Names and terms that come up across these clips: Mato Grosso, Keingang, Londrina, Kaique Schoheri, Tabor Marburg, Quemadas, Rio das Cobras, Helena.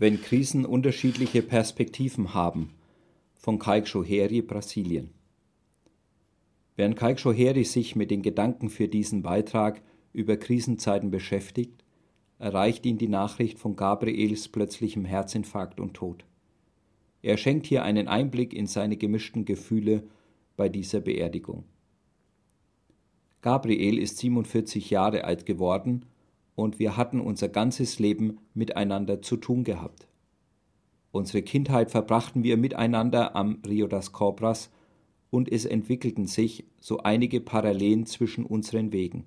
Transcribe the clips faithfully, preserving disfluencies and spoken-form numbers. wenn Krisen unterschiedliche Perspektiven haben, von Kaique Schoheri, Brasilien. Während Kaique Schoheri sich mit den Gedanken für diesen Beitrag über Krisenzeiten beschäftigt, erreicht ihn die Nachricht von Gabriels plötzlichem Herzinfarkt und Tod. Er schenkt hier einen Einblick in seine gemischten Gefühle bei dieser Beerdigung. Gabriel ist siebenundvierzig Jahre alt geworden und wir hatten unser ganzes Leben miteinander zu tun gehabt. Unsere Kindheit verbrachten wir miteinander am Rio das Cobras und es entwickelten sich so einige Parallelen zwischen unseren Wegen.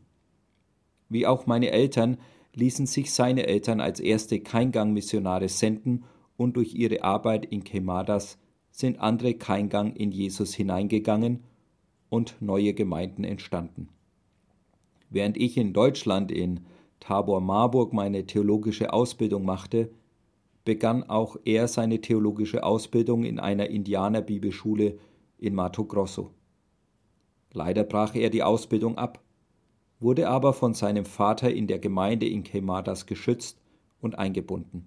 Wie auch meine Eltern ließen sich seine Eltern als erste Keingang-Missionare senden und durch ihre Arbeit in Quemadas sind andere Keingang in Jesus hineingegangen und neue Gemeinden entstanden. Während ich in Deutschland in Tabor Marburg meine theologische Ausbildung machte, begann auch er seine theologische Ausbildung in einer Indianerbibelschule in Mato Grosso. Leider brach er die Ausbildung ab, wurde aber von seinem Vater in der Gemeinde in Quemadas geschützt und eingebunden.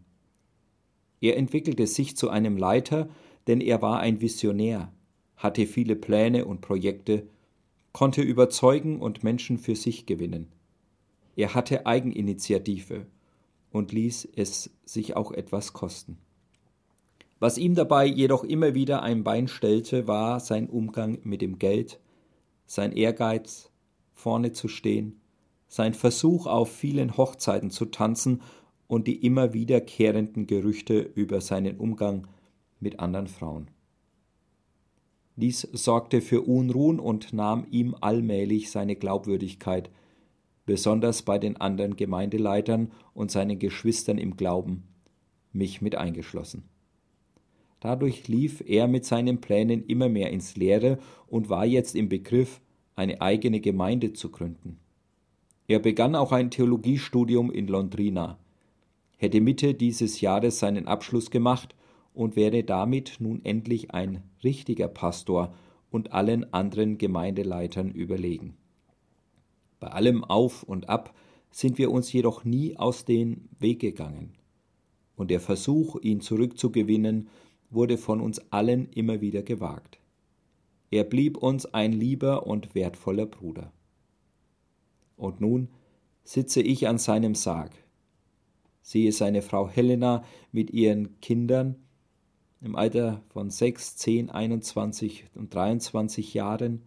Er entwickelte sich zu einem Leiter, denn er war ein Visionär, hatte viele Pläne und Projekte, konnte überzeugen und Menschen für sich gewinnen. Er hatte Eigeninitiative und ließ es sich auch etwas kosten. Was ihm dabei jedoch immer wieder ein Bein stellte, war sein Umgang mit dem Geld, sein Ehrgeiz, vorne zu stehen, sein Versuch, auf vielen Hochzeiten zu tanzen und die immer wiederkehrenden Gerüchte über seinen Umgang mit anderen Frauen. Dies sorgte für Unruhen und nahm ihm allmählich seine Glaubwürdigkeit, besonders bei den anderen Gemeindeleitern und seinen Geschwistern im Glauben, mich mit eingeschlossen. Dadurch lief er mit seinen Plänen immer mehr ins Leere und war jetzt im Begriff, eine eigene Gemeinde zu gründen. Er begann auch ein Theologiestudium in Londrina, hätte Mitte dieses Jahres seinen Abschluss gemacht und wäre damit nun endlich ein richtiger Pastor und allen anderen Gemeindeleitern überlegen. Bei allem Auf und Ab sind wir uns jedoch nie aus dem Weg gegangen und der Versuch, ihn zurückzugewinnen, wurde von uns allen immer wieder gewagt. Er blieb uns ein lieber und wertvoller Bruder. Und nun sitze ich an seinem Sarg, sehe seine Frau Helena mit ihren Kindern im Alter von sechs, zehn, einundzwanzig und dreiundzwanzig Jahren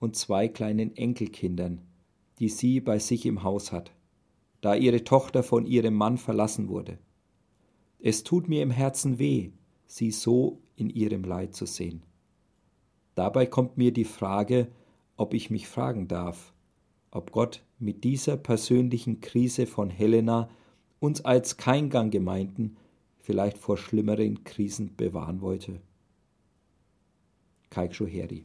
und zwei kleinen Enkelkindern, die sie bei sich im Haus hat, da ihre Tochter von ihrem Mann verlassen wurde. Es tut mir im Herzen weh, sie so in ihrem Leid zu sehen. Dabei kommt mir die Frage, ob ich mich fragen darf, ob Gott mit dieser persönlichen Krise von Helena uns als Keingang-Gemeinden vielleicht vor schlimmeren Krisen bewahren wollte. Kaique Schoheri.